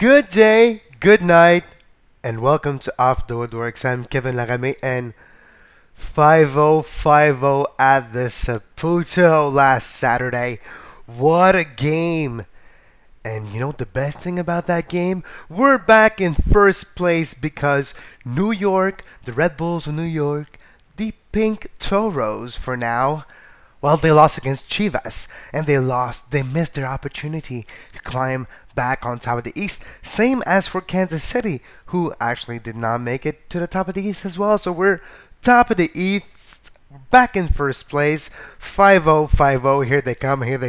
Good day, good night, and welcome to Off the Woodworks. I'm Kevin Laramée, and 5-0 at the Saputo last Saturday. What a game! And you know the best thing about that game? We're back in first place because New York, the Red Bulls of New York, the Pink Toros for now, well, they lost against Chivas, and they missed their opportunity to climb back on top of the East. Same as for Kansas City, who actually did not make it to the top of the East as well. So we're top of the East, back in first place, 5-0, here they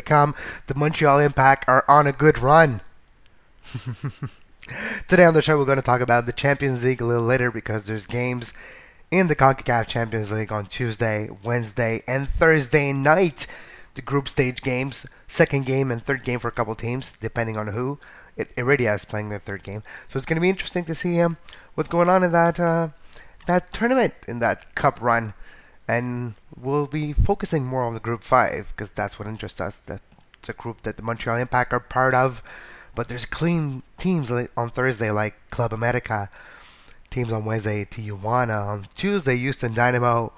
come. The Montreal Impact are on a good run. Today on the show, we're going to talk about the Champions League a little later because there's games in the CONCACAF Champions League on Tuesday, Wednesday, and Thursday night. The group stage games, second game and third game for a couple teams, depending on who. Iridia is playing their third game. So it's going to be interesting to see what's going on in that tournament, in that cup run. And we'll be focusing more on the Group 5, because that's what interests us. That's a group that the Montreal Impact are part of. But there's clean teams on Thursday, like Club America. Teams on Wednesday, Tijuana. On Tuesday, Houston Dynamo,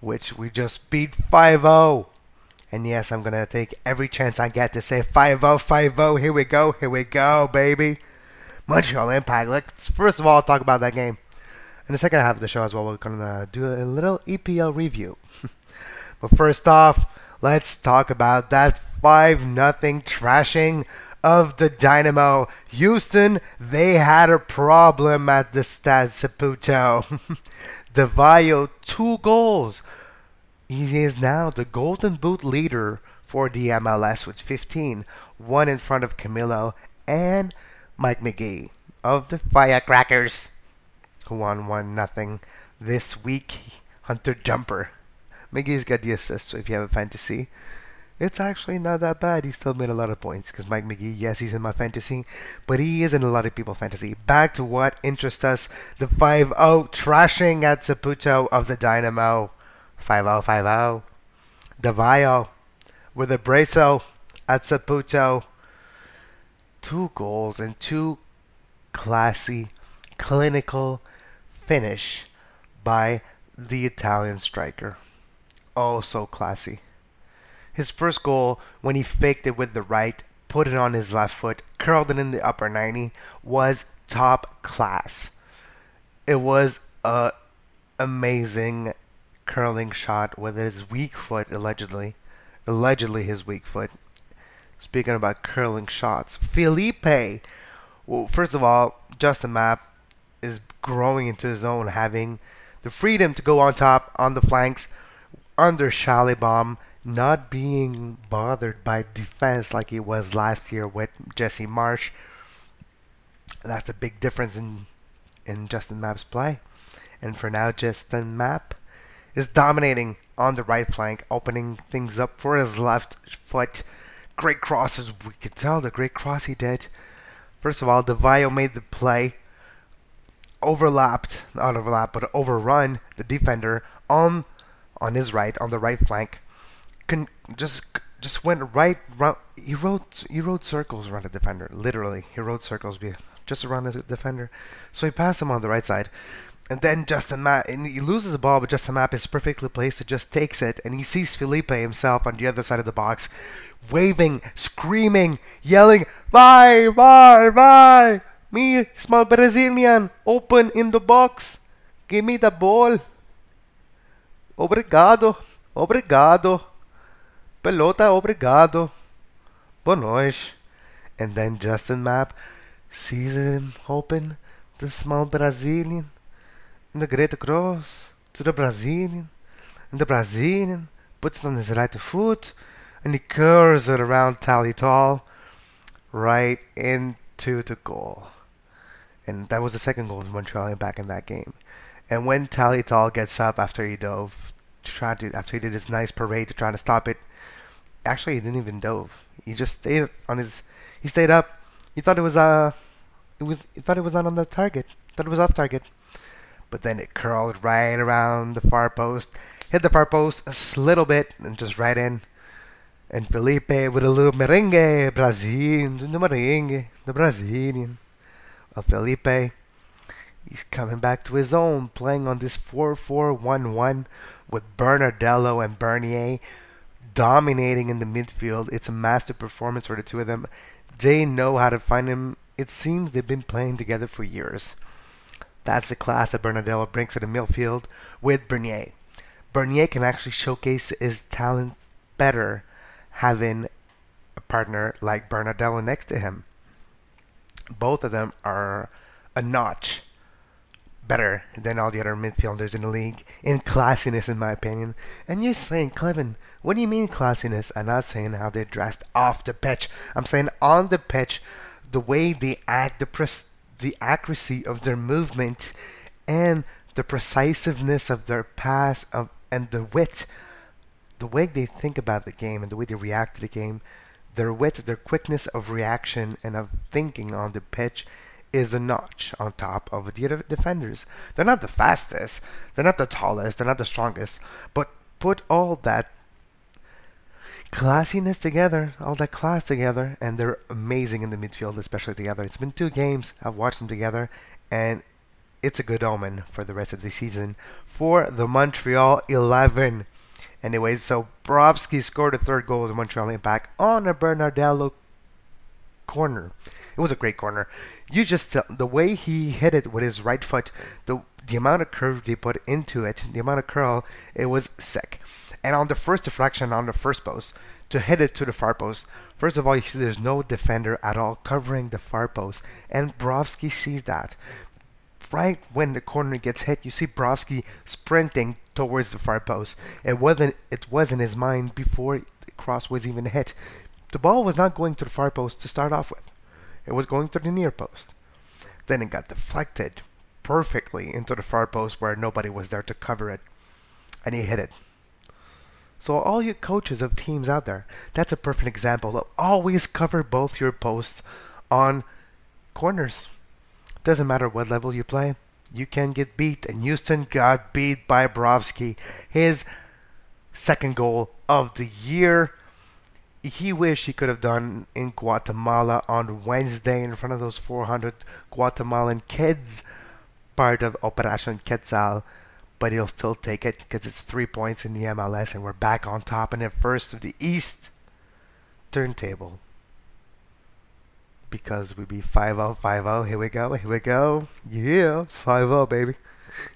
which we just beat 5-0. And yes, I'm going to take every chance I get to say 5-0. Here we go, baby. Montreal Impact. Let's first of all talk about that game. In the second half of the show as well, we're going to do a little EPL review. But first off, let's talk about that 5-0 trashing of the Dynamo. Houston, they had a problem at the Stade Saputo. DeVayo, 2 goals. He is now the Golden Boot leader for the MLS with 15. 1 in front of Camilo and Mike McGee of the Firecrackers, who won 1-0 this week. Hunter Jumper. McGee's got the assist, so if you have a fantasy, it's actually not that bad. He still made a lot of points because Mike McGee, yes, he's in my fantasy, but he is in a lot of people's fantasy. Back to what interests us, the 5-0 trashing at Saputo of the Dynamo. 5-0. DeVayo with a bracelet at Saputo. 2 goals and 2 classy, clinical finish by the Italian striker. Oh, so classy. His first goal, when he faked it with the right, put it on his left foot, curled it in the upper 90, was top class. It was an amazing curling shot with his weak foot, allegedly. Allegedly his weak foot. Speaking about curling shots, Felipe. Well, first of all, Justin Mapp is growing into his own, having the freedom to go on top, on the flanks, under Schalibom, not being bothered by defense like he was last year with Jesse Marsch. That's a big difference in Justin Mapp's play. And for now, Justin Mapp is dominating on the right flank, opening things up for his left foot. Great crosses. We could tell the great cross he did. First of all, DeVayo made the play. Overrun the defender on his right, on the right flank. Just went right round. He rode circles around the defender. Literally, he rode circles just around the defender. So he passed him on the right side, and then Justin Mapp, and he loses the ball, but Justin Mapp is perfectly placed to just takes it, and he sees Felipe himself on the other side of the box, waving, screaming, yelling, "Vai! Me, small Brazilian, open in the box, give me the ball. Obrigado." Pelota, obrigado. Boa noite. And then Justin Mapp sees him open, the small Brazilian, and the great cross to the Brazilian. And the Brazilian puts it on his right foot, and he curves it around Tally Tall, right into the goal. And that was the second goal of Montreal back in that game. And when Tally Tall gets up after he dove, after he did this nice parade to try to stop it, actually, he didn't even dove. He just stayed on his. He stayed up. He thought it was He thought it was not on the target. Thought it was off target. But then it curled right around the far post, hit the far post a little bit, and just right in. And Felipe with a little merengue, Brazil, the Brazilian, of Felipe. He's coming back to his own, playing on this 4-4-1-1 with Bernardello and Bernier dominating in the midfield. It's a master performance for the two of them. They know how to find him. It seems they've been playing together for years. That's the class that Bernardello brings to the midfield with Bernier. Bernier can actually showcase his talent better having a partner like Bernardello next to him. Both of them are a notch better than all the other midfielders in the league in classiness, in my opinion. And you're saying, Clevin, what do you mean classiness? I'm not saying how they're dressed off the pitch. I'm saying on the pitch, the way they act, the accuracy of their movement and the precisiveness of their pass and the wit, the way they think about the game and the way they react to the game, their wit, their quickness of reaction and of thinking on the pitch is a notch on top of the other defenders. They're not the fastest, they're not the tallest, they're not the strongest, but put all that classiness together, all that class together, and they're amazing in the midfield, especially together. It's been 2 games, I've watched them together, and it's a good omen for the rest of the season for the Montreal 11. Anyways, so Brovsky scored a 3rd goal of the Montreal Impact on a Bernardello corner. It was a great corner. You just tell the way he hit it with his right foot, the amount of curve they put into it, the amount of curl, it was sick. And on the first deflection on the first post, to hit it to the far post, first of all, you see there's no defender at all covering the far post. And Brovsky sees that. Right when the corner gets hit, you see Brovsky sprinting towards the far post. It was in his mind before the cross was even hit. The ball was not going to the far post to start off with. It was going to the near post. Then it got deflected perfectly into the far post where nobody was there to cover it. And he hit it. So all you coaches of teams out there, that's a perfect example of always cover both your posts on corners. Doesn't matter what level you play, you can get beat. And Houston got beat by Brovsky. His 2nd goal of the year. He wished he could have done in Guatemala on Wednesday in front of those 400 Guatemalan kids, part of Operation Quetzal. But he'll still take it because it's 3 points in the MLS and we're back on top in the first of the East turntable. Because we be 5-0, 5-0. Here we go. Yeah, 5-0, baby.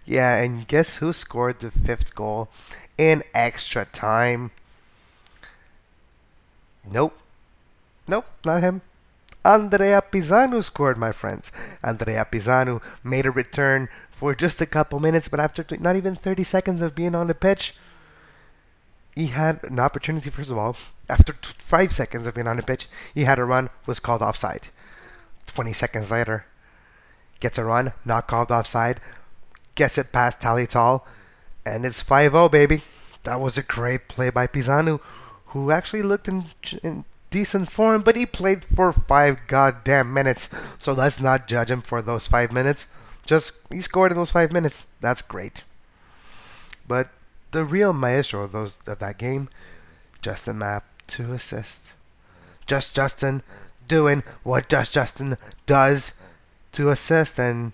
Yeah, and guess who scored the 5th goal in extra time? Nope, not him. Andrea Pisanu scored, my friends. Andrea Pisanu made a return for just a couple minutes, but after not even 30 seconds of being on the pitch, he had an opportunity. First of all, after 5 seconds of being on the pitch, he had a run, was called offside. 20 seconds later, gets a run, not called offside, gets it past Tally Tall, and it's 5-0, baby. That was a great play by Pisanu, who actually looked in decent form, but he played for 5 goddamn minutes, so let's not judge him for those 5 minutes. Just, he scored in those 5 minutes. That's great. But the real maestro of that game, Justin Mapp, 2 assists. Just Justin doing what Just Justin does, 2 assists, and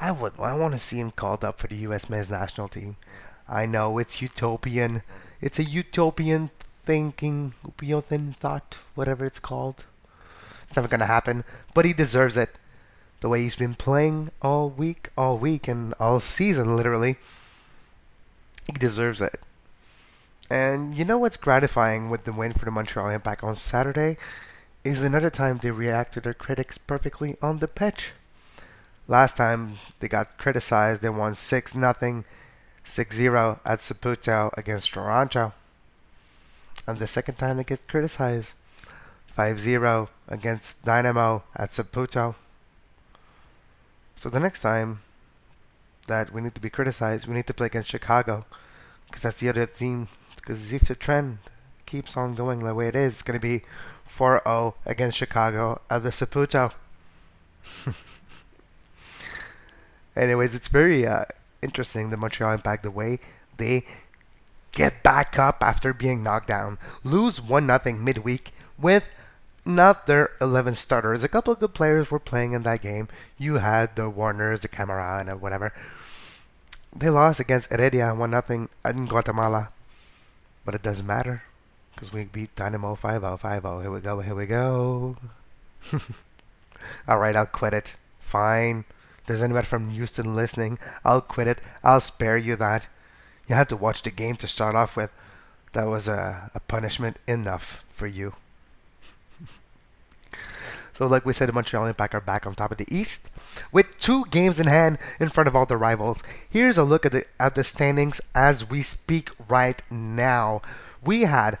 I want to see him called up for the U.S. men's national team. I know it's utopian. It's a utopian thinking, utopian thought, whatever it's called. It's never gonna happen, but he deserves it. The way he's been playing all week, and all season, literally. He deserves it. And you know what's gratifying with the win for the Montreal Impact on Saturday is another time they react to their critics perfectly on the pitch. Last time they got criticized, they won 6-0, 6-0 at Saputo against Toronto. And the second time they get criticized, 5-0 against Dynamo at Saputo. So the next time that we need to be criticized, we need to play against Chicago, because that's the other team. Because if the trend keeps on going the way it is, it's going to be 4-0 against Chicago at the Saputo. Anyways, it's very interesting, the Montreal Impact, the way they get back up after being knocked down. Lose 1-0 midweek with not their 11 starters. A couple of good players were playing in that game. You had the Warners, the Camarón, and whatever. They lost against Heredia 1-0 in Guatemala. But it doesn't matter, because we beat Dynamo 5-0, 5-0. Here we go, here we go. All right, I'll quit it. Fine. If there's anybody from Houston listening, I'll quit it. I'll spare you that. You had to watch the game to start off with. That was a punishment enough for you. So like we said, Montreal Impact are back on top of the East with 2 games in hand in front of all the rivals. Here's a look at the standings as we speak right now. We had,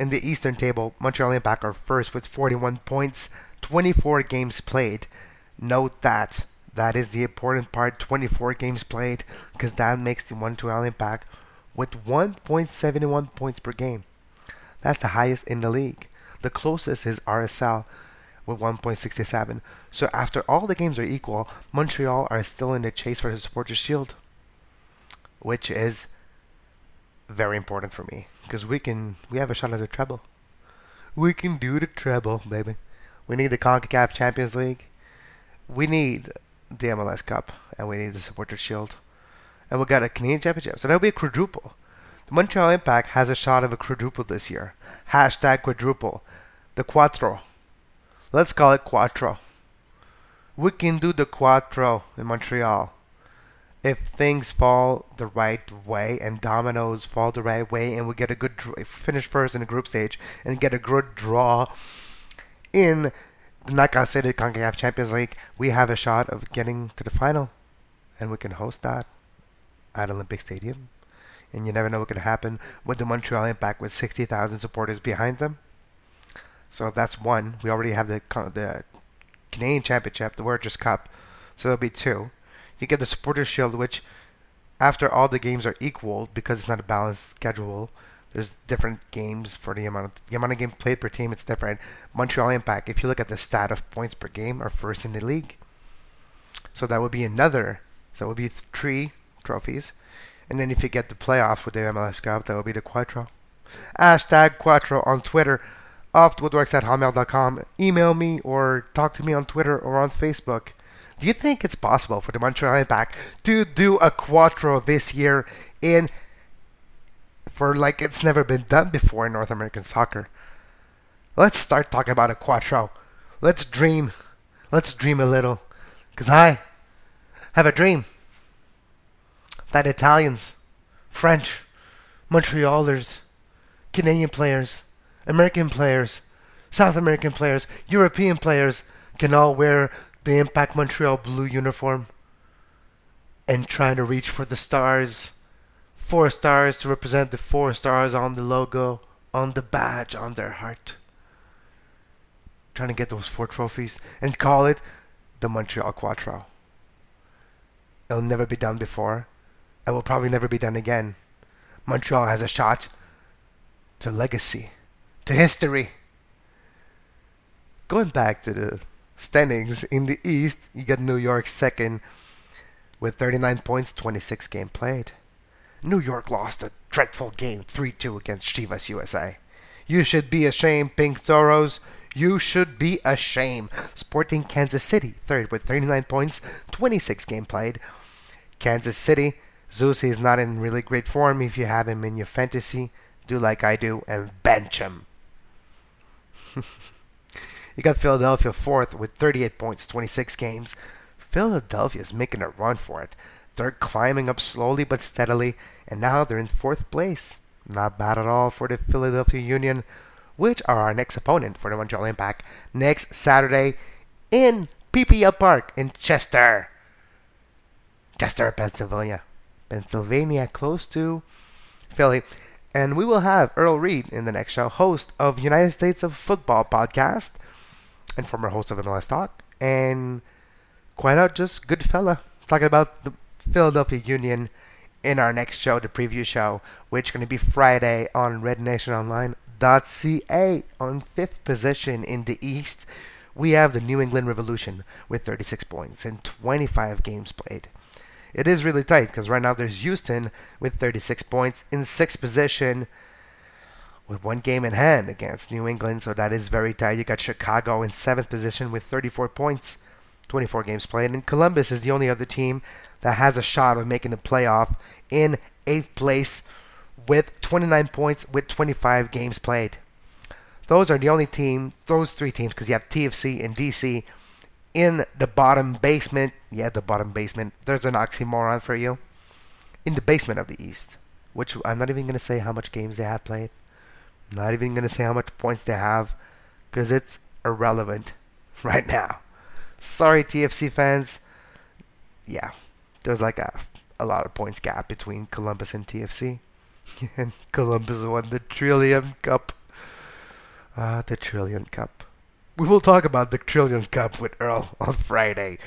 in the Eastern table, Montreal Impact are first with 41 points, 24 games played. Note that. That is the important part, 24 games played, because that makes the Montreal Impact with 1.71 points per game. That's the highest in the league. The closest is RSL with 1.67. So after all the games are equal, Montreal are still in the chase for the Supporters' Shield, which is very important for me because we have a shot at the treble. We can do the treble, baby. We need the CONCACAF Champions League. We need the MLS Cup, and we need the Supporters' Shield. And we got a Canadian Championship, so that'll be a quadruple. The Montreal Impact has a shot of a quadruple this year. Hashtag quadruple. The Quattro. Let's call it Quattro. We can do the Quattro in Montreal. If things fall the right way and dominoes fall the right way and we get a good finish first in the group stage and get a good draw in the Knockout City CONCACAF Champions League, we have a shot of getting to the final. And we can host that at Olympic Stadium. And you never know what could happen with the Montreal Impact with 60,000 supporters behind them. So that's one. We already have the Canadian Championship, the Workers' Cup. So there'll be 2. You get the Supporters' Shield, which after all the games are equal, because it's not a balanced schedule, there's different games for the amount of game played per team. It's different. Montreal Impact, if you look at the stat of points per game, are first in the league. So that would be another. So that would be 3 trophies. And then if you get the playoff with the MLS Cup, that would be the Quattro. Hashtag Quattro on Twitter. offthewoodworks@hotmail.com. Email me or talk to me on Twitter or on Facebook. Do you think it's possible for the Montreal Impact to do a Quattro this year for it's never been done before in North American soccer? Let's start talking about a Quattro. Let's dream. Let's dream a little. Because I have a dream that Italians, French, Montrealers, Canadian players, American players, South American players, European players can all wear the Impact Montreal blue uniform and trying to reach for the stars. 4 stars to represent the 4 stars on the logo, on the badge, on their heart. Trying to get those 4 trophies and call it the Montreal Quattro. It'll never be done before. It will probably never be done again. Montreal has a shot to legacy. To history. Going back to the standings in the East, you got New York second with 39 points, 26 game played. New York lost a dreadful game 3-2 against Chivas USA. You should be ashamed, Pink Toros. You should be ashamed. Sporting Kansas City third with 39 points, 26 game played. Kansas City, Zusi is not in really great form. If you have him in your fantasy, do like I do and bench him. You got Philadelphia 4th with 38 points, 26 games. Philadelphia's making a run for it. They're climbing up slowly but steadily, and now they're in 4th place. Not bad at all for the Philadelphia Union, which are our next opponent for the Montreal Impact next Saturday in PPL Park in Chester. Chester, Pennsylvania. Pennsylvania, close to Philly. And we will have Earl Reed in the next show, host of United States of Football podcast and former host of MLS Talk. And quite not just good fella talking about the Philadelphia Union in our next show, the preview show, which is going to be Friday on rednationonline.ca. On 5th position in the East, we have the New England Revolution with 36 points and 25 games played. It is really tight because right now there's Houston with 36 points in 6th position with one game in hand against New England, so that is very tight. You got Chicago in 7th position with 34 points, 24 games played, and Columbus is the only other team that has a shot of making the playoff in 8th place with 29 points with 25 games played. Those are the only team, those three teams, because you have TFC and DC in the bottom basement. Yeah, the bottom basement. There's an oxymoron for you. In the basement of the East, which I'm not even going to say how much games they have played. I'm not even going to say how much points they have, because it's irrelevant right now. Sorry, TFC fans. Yeah, there's like a lot of points gap between Columbus and TFC. And Columbus won the Trillium Cup. The Trillium Cup. We will talk about the Trillium Cup with Earl on Friday.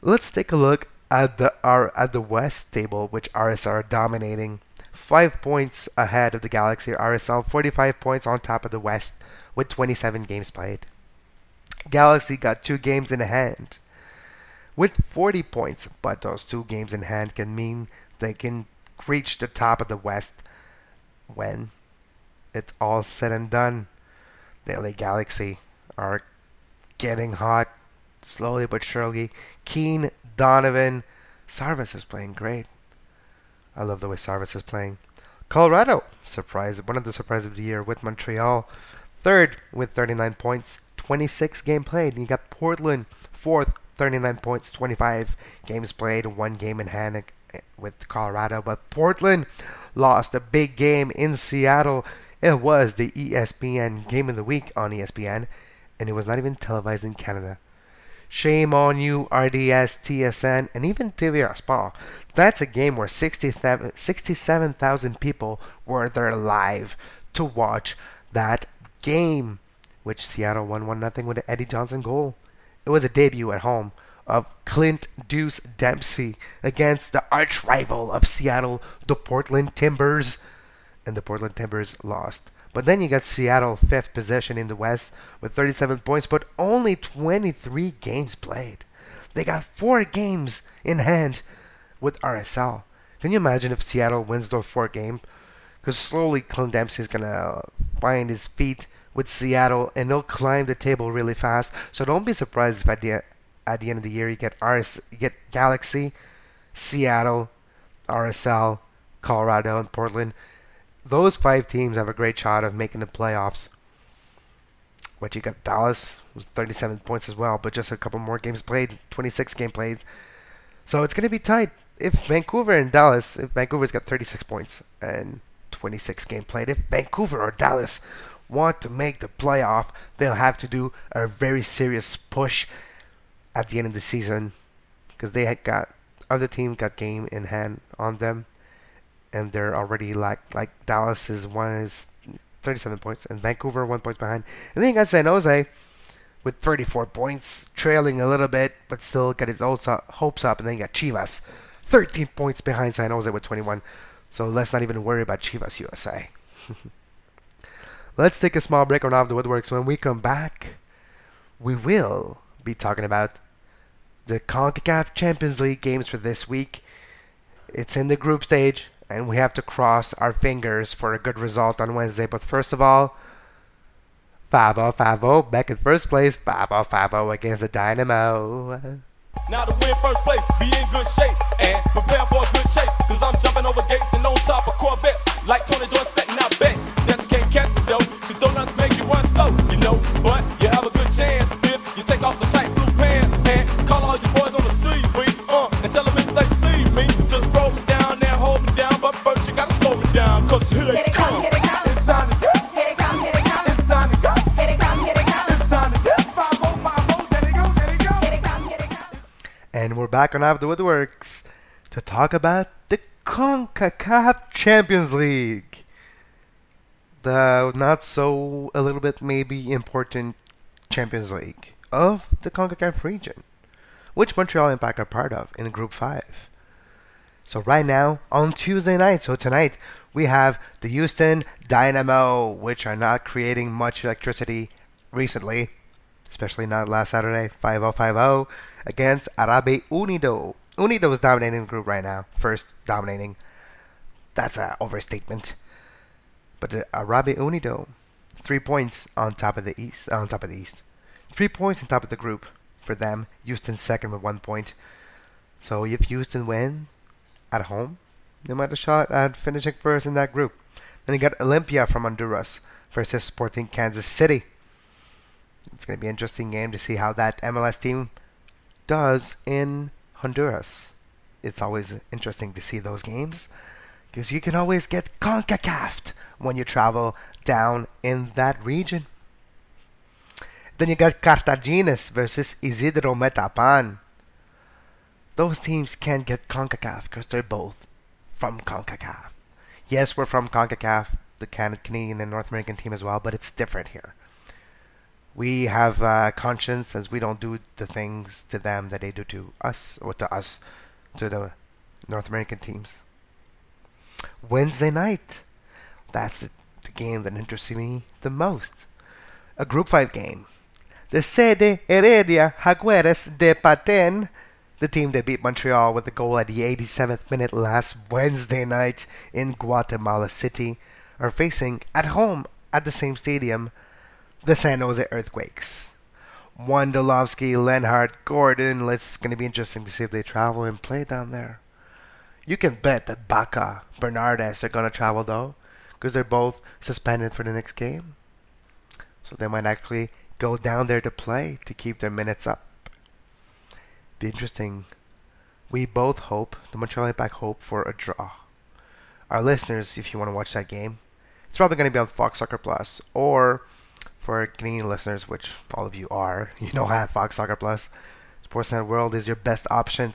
Let's take a look at the West table, which RSL are dominating. 5 points ahead of the Galaxy. RSL 45 points on top of the West with 27 games played. Galaxy got 2 games in hand with 40 points, but those 2 games in hand can mean they can reach the top of the West when it's all said and done. The LA Galaxy are getting hot slowly but surely. Keen, Donovan, Sarvis is playing great. I love the way Sarvis is playing. Colorado, surprise, one of the surprises of the year with Montreal. 3rd with 39 points, 26 games played. And you got Portland, 4th, 39 points, 25 games played, 1 game in hand with Colorado. But Portland lost a big game in Seattle. It was the ESPN Game of the Week on ESPN, and it was not even televised in Canada. Shame on you, RDS, TSN, and even TVR Spa. That's a game where 67,000 people were there live to watch that game, which Seattle won 1-0 with an Eddie Johnson goal. It was a debut at home of Clint Deuce Dempsey against the arch rival of Seattle, the Portland Timbers. And the Portland Timbers lost. But then you got Seattle 5th position in the West with 37 points, but only 23 games played. They got 4 games in hand with RSL. Can you imagine if Seattle wins those 4 games? Because slowly Clint Dempsey is going to find his feet with Seattle, and they'll climb the table really fast. So don't be surprised if at the end of the year you get Galaxy, Seattle, RSL, Colorado, and Portland. Those 5 teams have a great shot of making the playoffs. But you got Dallas with 37 points as well, but just a couple more games played, 26 games played. So it's going to be tight. If Vancouver's got 36 points and 26 games played, if Vancouver or Dallas want to make the playoff, they'll have to do a very serious push at the end of the season, because they had got other team got game in hand on them. And they're already like Dallas is 37 points, and Vancouver 1 point behind. And then you got San Jose with 34 points, trailing a little bit, but still got his old hopes up. And then you got Chivas, 13 points behind San Jose with 21. So let's not even worry about Chivas USA. Let's take a small break on Off the Woodworks. When we come back, we will be talking about the CONCACAF Champions League games for this week. It's in the group stage, and we have to cross our fingers for a good result on Wednesday. But first of all, 5-0-5-0, back in first place, 5-0-5-0 against the Dynamo. Now to win first place, be in good shape, and prepare for a good chase, because I'm jumping over gates and on top of Corvettes, like Tony Dorsett, and I bet that you can't catch me, though, because donuts make you run slow, you know, but you have a good chance if you take off the tight blue pants, and call all your boys on the seaweed, and tell them if they see me, just roll me down and hold me down. Down, 'cause here they come. Here they come. It's time to go. Here they come. Here they come. It's time to go. Here they come. Here they come. It's time to go. 5-0, 5-0. There they go. There they go. Here they come. Here they come. And we're back on After Woodworks to talk about the CONCACAF Champions League, the not so a little bit maybe important Champions League of the CONCACAF region, which Montreal Impact are part of in Group 5. So right now, on Tuesday night, so tonight, we have the Houston Dynamo, which are not creating much electricity recently, especially not last Saturday, 5-0-5-0, against Arabe Unido. Unido is dominating the group right now. First, dominating. That's an overstatement. But the Arabe Unido, 3 points on top of the East. 3 points on top of the group for them. Houston second with 1 point. So if Houston win at home, they might have a shot at finishing first in that group. Then you got Olympia from Honduras versus Sporting Kansas City. It's going to be an interesting game to see how that MLS team does in Honduras. It's always interesting to see those games because you can always get CONCACAF'd when you travel down in that region. Then you got Cartaginas versus Isidro Metapan. Those teams can't get CONCACAF because they're both from CONCACAF. Yes, we're from CONCACAF, the Canadian and North American team as well, but it's different here. We have conscience as we don't do the things to them that they do to us, or to us, to the North American teams. Wednesday night. That's the game that interests me the most. A Group 5 game. The Sede Heredia Jaguares de Paten, the team that beat Montreal with a goal at the 87th minute last Wednesday night in Guatemala City, are facing, at home at the same stadium, the San Jose Earthquakes. Wondolowski, Lenhart, Gordon. It's going to be interesting to see if they travel and play down there. You can bet that Baca, Bernardes are going to travel though, because they're both suspended for the next game. So they might actually go down there to play to keep their minutes up. Be interesting. We both hope, the Montreal Impact hope for a draw. Our listeners, if you want to watch that game, it's probably going to be on Fox Soccer Plus, or for Canadian listeners, which all of you are, you know, have Fox Soccer Plus. Sportsnet World is your best option.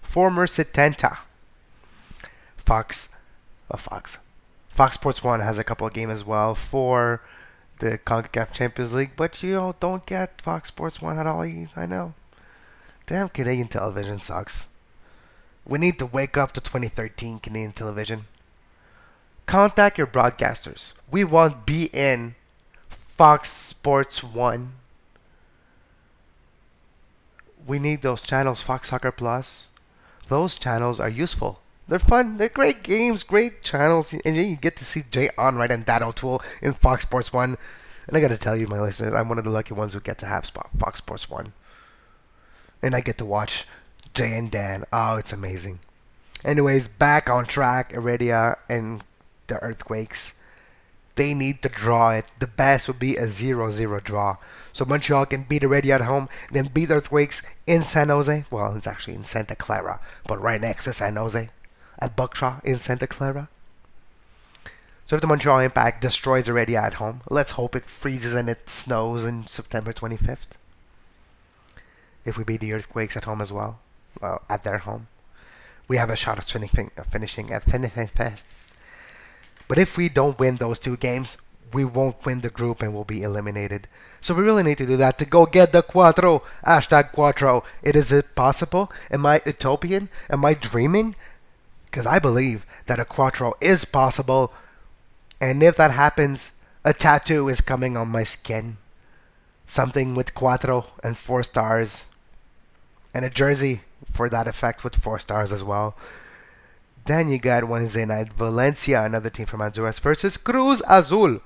Former Setenta. Fox Sports 1 has a couple of games as well for the CONCACAF Champions League, but you don't get Fox Sports 1 at all. I know. Damn, Canadian television sucks. We need to wake up to 2013 Canadian television. Contact your broadcasters. We want BN Fox Sports 1. We need those channels, Fox Soccer Plus. Those channels are useful. They're fun. They're great games, great channels. And you get to see Jay Onright and Dad O'Toole in Fox Sports 1. And I got to tell you, my listeners, I'm one of the lucky ones who get to have Fox Sports 1. And I get to watch Jay and Dan. Oh, it's amazing. Anyways, back on track, Heredia and the Earthquakes. They need to draw it. The best would be a 0-0 draw. So Montreal can beat Heredia at home, then beat Earthquakes in San Jose. Well, it's actually in Santa Clara, but right next to San Jose. At Buckshaw in Santa Clara. So if the Montreal Impact destroys Heredia at home, let's hope it freezes and it snows on September 25th. If we beat the Earthquakes at home as well, well, at their home, we have a shot of finishing at Finishing Fest. But if we don't win those two games, we won't win the group and we'll be eliminated. So we really need to do that to go get the Cuatro. #Cuatro. Is it possible? Am I utopian? Am I dreaming? Because I believe that a Cuatro is possible. And if that happens, a tattoo is coming on my skin. Something with Cuatro and 4 stars. And a jersey for that effect with 4 stars as well. Then you got Wednesday night, Valencia, another team from Honduras, versus Cruz Azul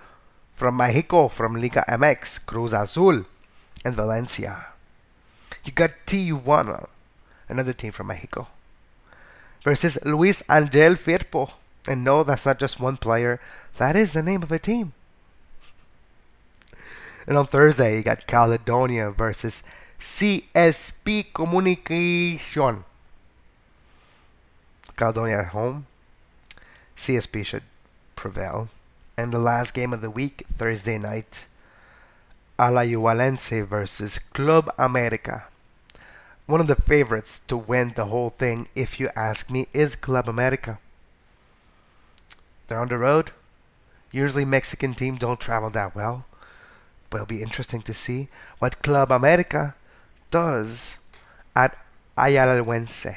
from Mexico, from Liga MX. Cruz Azul and Valencia. You got Tijuana, another team from Mexico, versus Luis Angel Firpo. And no, that's not just one player. That is the name of a team. And on Thursday, you got Caledonia versus CSP Comunicación. Caledonia at home. CSP should prevail. And the last game of the week, Thursday night, Alajuelense versus Club America. One of the favorites to win the whole thing, if you ask me, is Club America. They're on the road. Usually Mexican teams don't travel that well. But it'll be interesting to see what Club America does at Alajuelense.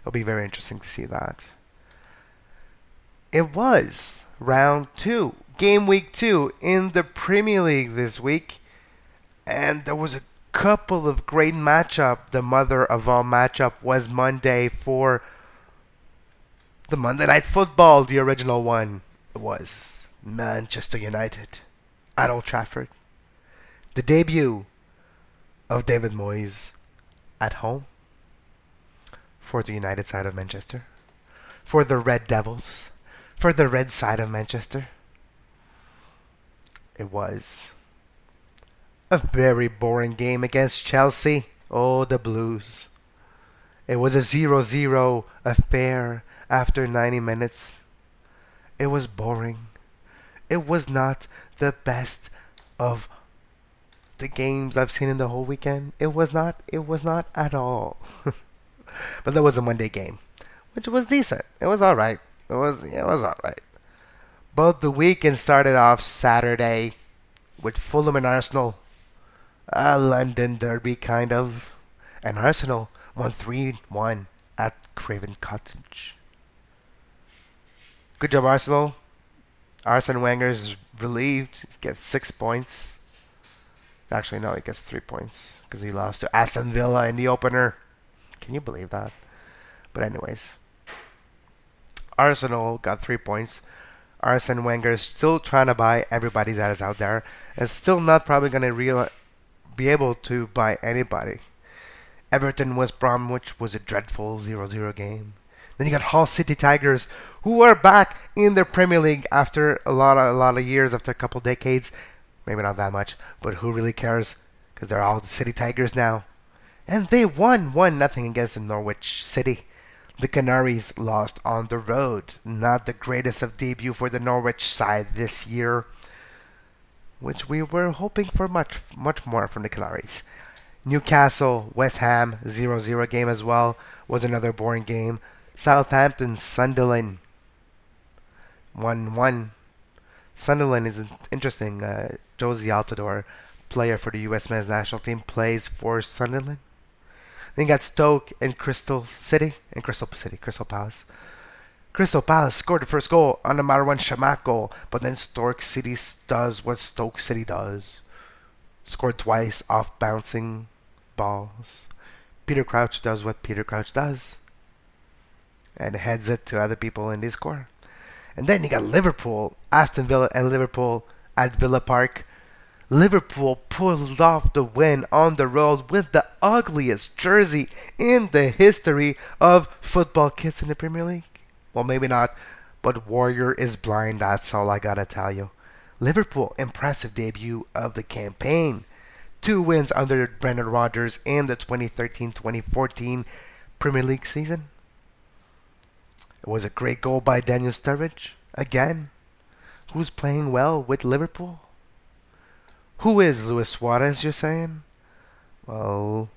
It'll be very interesting to see that. It was round 2, game week 2 in the Premier League this week. And there was a couple of great matchup. The mother of all matchup was Monday for The Monday Night Football, the original one, was Manchester United at Old Trafford. The debut of David Moyes at home for the United side of Manchester, for the Red Devils, for the Red side of Manchester. It was a very boring game against Chelsea. Oh, the Blues. It was a 0-0 affair after 90 minutes. It was boring. It was not the best of the games I've seen in the whole weekend. It was not at all. But that was a Monday game, which was decent. It was all right. It was all right. Both the weekend started off Saturday with Fulham and Arsenal. A London derby, kind of. And Arsenal won 3-1 at Craven Cottage. Good job, Arsenal. Arsene Wenger is relieved. He gets 6 points. Actually, no, he gets 3 points because he lost to Aston Villa in the opener. Can you believe that? But anyways, Arsenal got 3 points. Arsene Wenger is still trying to buy everybody that is out there, and still not probably going to be able to buy anybody. Everton West Brom, which was a dreadful 0-0 game. Then you got Hull City Tigers, who are back in the Premier League after a lot of years, after a couple decades. Maybe not that much, but who really cares? Because they're all the City Tigers now. And they won 1-0 against Norwich City. The Canaries lost on the road. Not the greatest of debut for the Norwich side this year, which we were hoping for much more from the Canaries. Newcastle, West Ham, 0-0 game as well, was another boring game. Southampton, Sunderland, 1-1. Sunderland is interesting. Josie Altidore, player for the U.S. men's national team, plays for Sunderland. Then you got Stoke and Crystal Palace. Crystal Palace scored the first goal on a Marwan Shamak goal, but then Stoke City does what Stoke City does. Scored twice off bouncing balls. Peter Crouch does what Peter Crouch does and heads it to other people and they score. And then you got Liverpool, Aston Villa and Liverpool at Villa Park. Liverpool pulled off the win on the road with the ugliest jersey in the history of football kits in the Premier League. Well, maybe not, but Warrior is blind, that's all I gotta tell you. Liverpool, impressive debut of the campaign. 2 wins under Brendan Rodgers in the 2013-2014 Premier League season. It was a great goal by Daniel Sturridge, again, who's playing well with Liverpool. Who is Luis Suarez, you're saying? Well,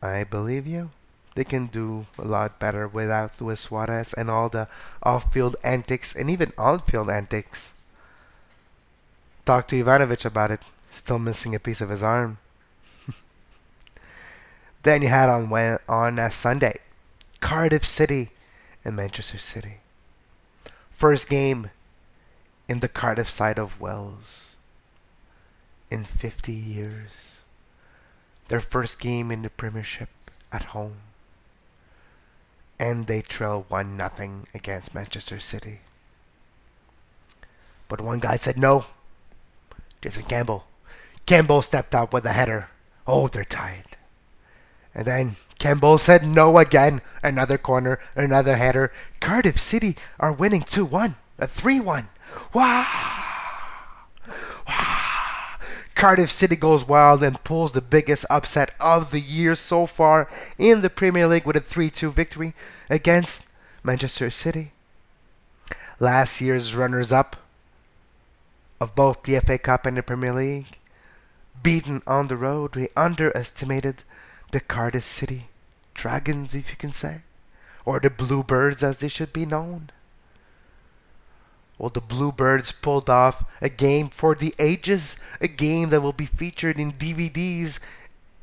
I believe you. They can do a lot better without Luis Suarez and all the off-field antics and even on-field antics. Talk to Ivanovic about it. Still missing a piece of his arm. Then you had on Sunday, Cardiff City and Manchester City. First game in the Cardiff side of Wales in 50 years. Their first game in the Premiership at home. And they trail 1-0 against Manchester City. But one guy said no. Jason Campbell. Campbell stepped up with a header. Oh, they're tied. And then Campbell said no again. Another corner, another header. Cardiff City are winning 2-1. A 3-1. Wow. Cardiff City goes wild and pulls the biggest upset of the year so far in the Premier League with a 3-2 victory against Manchester City. Last year's runners-up of both the FA Cup and the Premier League, beaten on the road, we underestimated the Cardiff City Dragons, if you can say, or the Bluebirds as they should be known. Well, the Bluebirds pulled off a game for the ages, a game that will be featured in DVDs,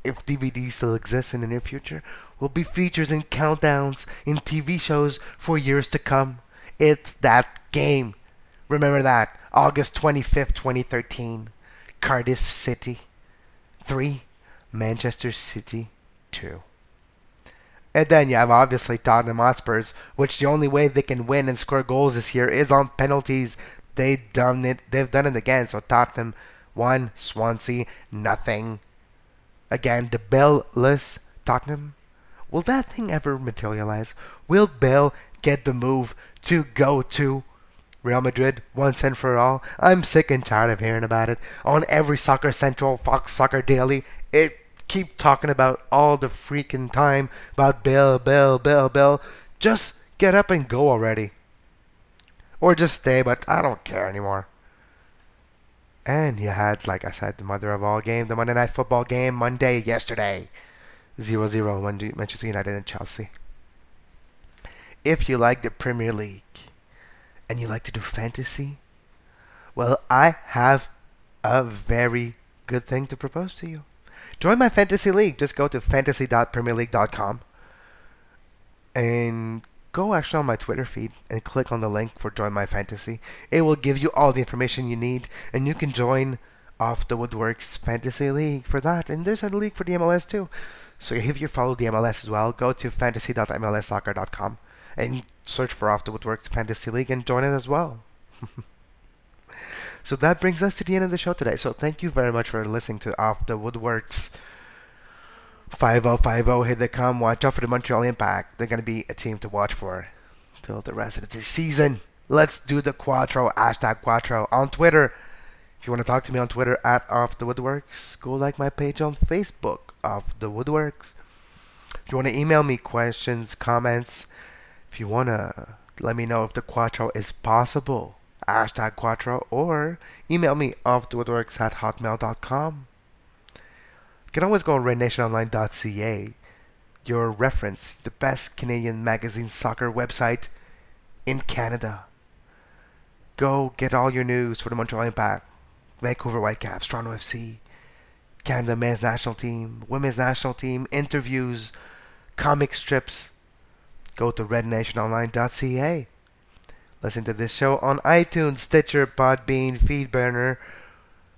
if DVDs still exist in the near future, will be featured in countdowns, in TV shows for years to come. It's that game. Remember that, August 25th, 2013, Cardiff City 3, Manchester City 2. And then you have obviously Tottenham Hotspur, which the only way they can win and score goals this year is on penalties. They've done it again. So Tottenham won, Swansea 0. Again, the Bell-less Tottenham. Will that thing ever materialize? Will Bell get the move to go to Real Madrid once and for all? I'm sick and tired of hearing about it. On every Soccer Central, Fox Soccer Daily, it keep talking about all the freaking time about Bell. Just get up and go already. Or just stay, but I don't care anymore. And you had, like I said, the mother of all game, the Monday Night Football game, Monday, yesterday. 0-0, Manchester United and Chelsea. If you like the Premier League, and you like to do fantasy, well, I have a very good thing to propose to you. Join my fantasy league. Just go to fantasy.premierleague.com and go actually on my Twitter feed and click on the link for Join My Fantasy. It will give you all the information you need, and you can join Off the Woodworks Fantasy League for that. And there's a league for the MLS too. So if you follow the MLS as well, go to fantasy.mlssoccer.com and search for Off the Woodworks Fantasy League and join it as well. So that brings us to the end of the show today. So thank you very much for listening to Off the Woodworks. 5-0, here they come. Watch out for the Montreal Impact. They're going to be a team to watch for till the rest of the season. Let's do the Quattro, #Quattro on Twitter. If you want to talk to me on Twitter, @OffTheWoodworks, go like my page on Facebook, Off the Woodworks. If you want to email me questions, comments, if you want to let me know if the Quattro is possible, #Quattro, or email me offthewoodworks@hotmail.com. You can always go on rednationonline.ca, your reference, the best Canadian magazine soccer website in Canada. Go get all your news for the Montreal Impact, Vancouver Whitecaps, Toronto FC, Canada men's national team, women's national team, interviews, comic strips. Go to rednationonline.ca. Listen to this show on iTunes, Stitcher, Podbean, FeedBurner.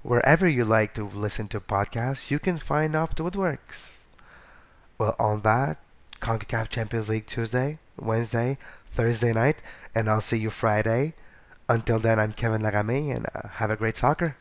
Wherever you like to listen to podcasts, you can find Off the Woodworks. Well, on that, CONCACAF Champions League Tuesday, Wednesday, Thursday night, and I'll see you Friday. Until then, I'm Kevin Laramée, and have a great soccer.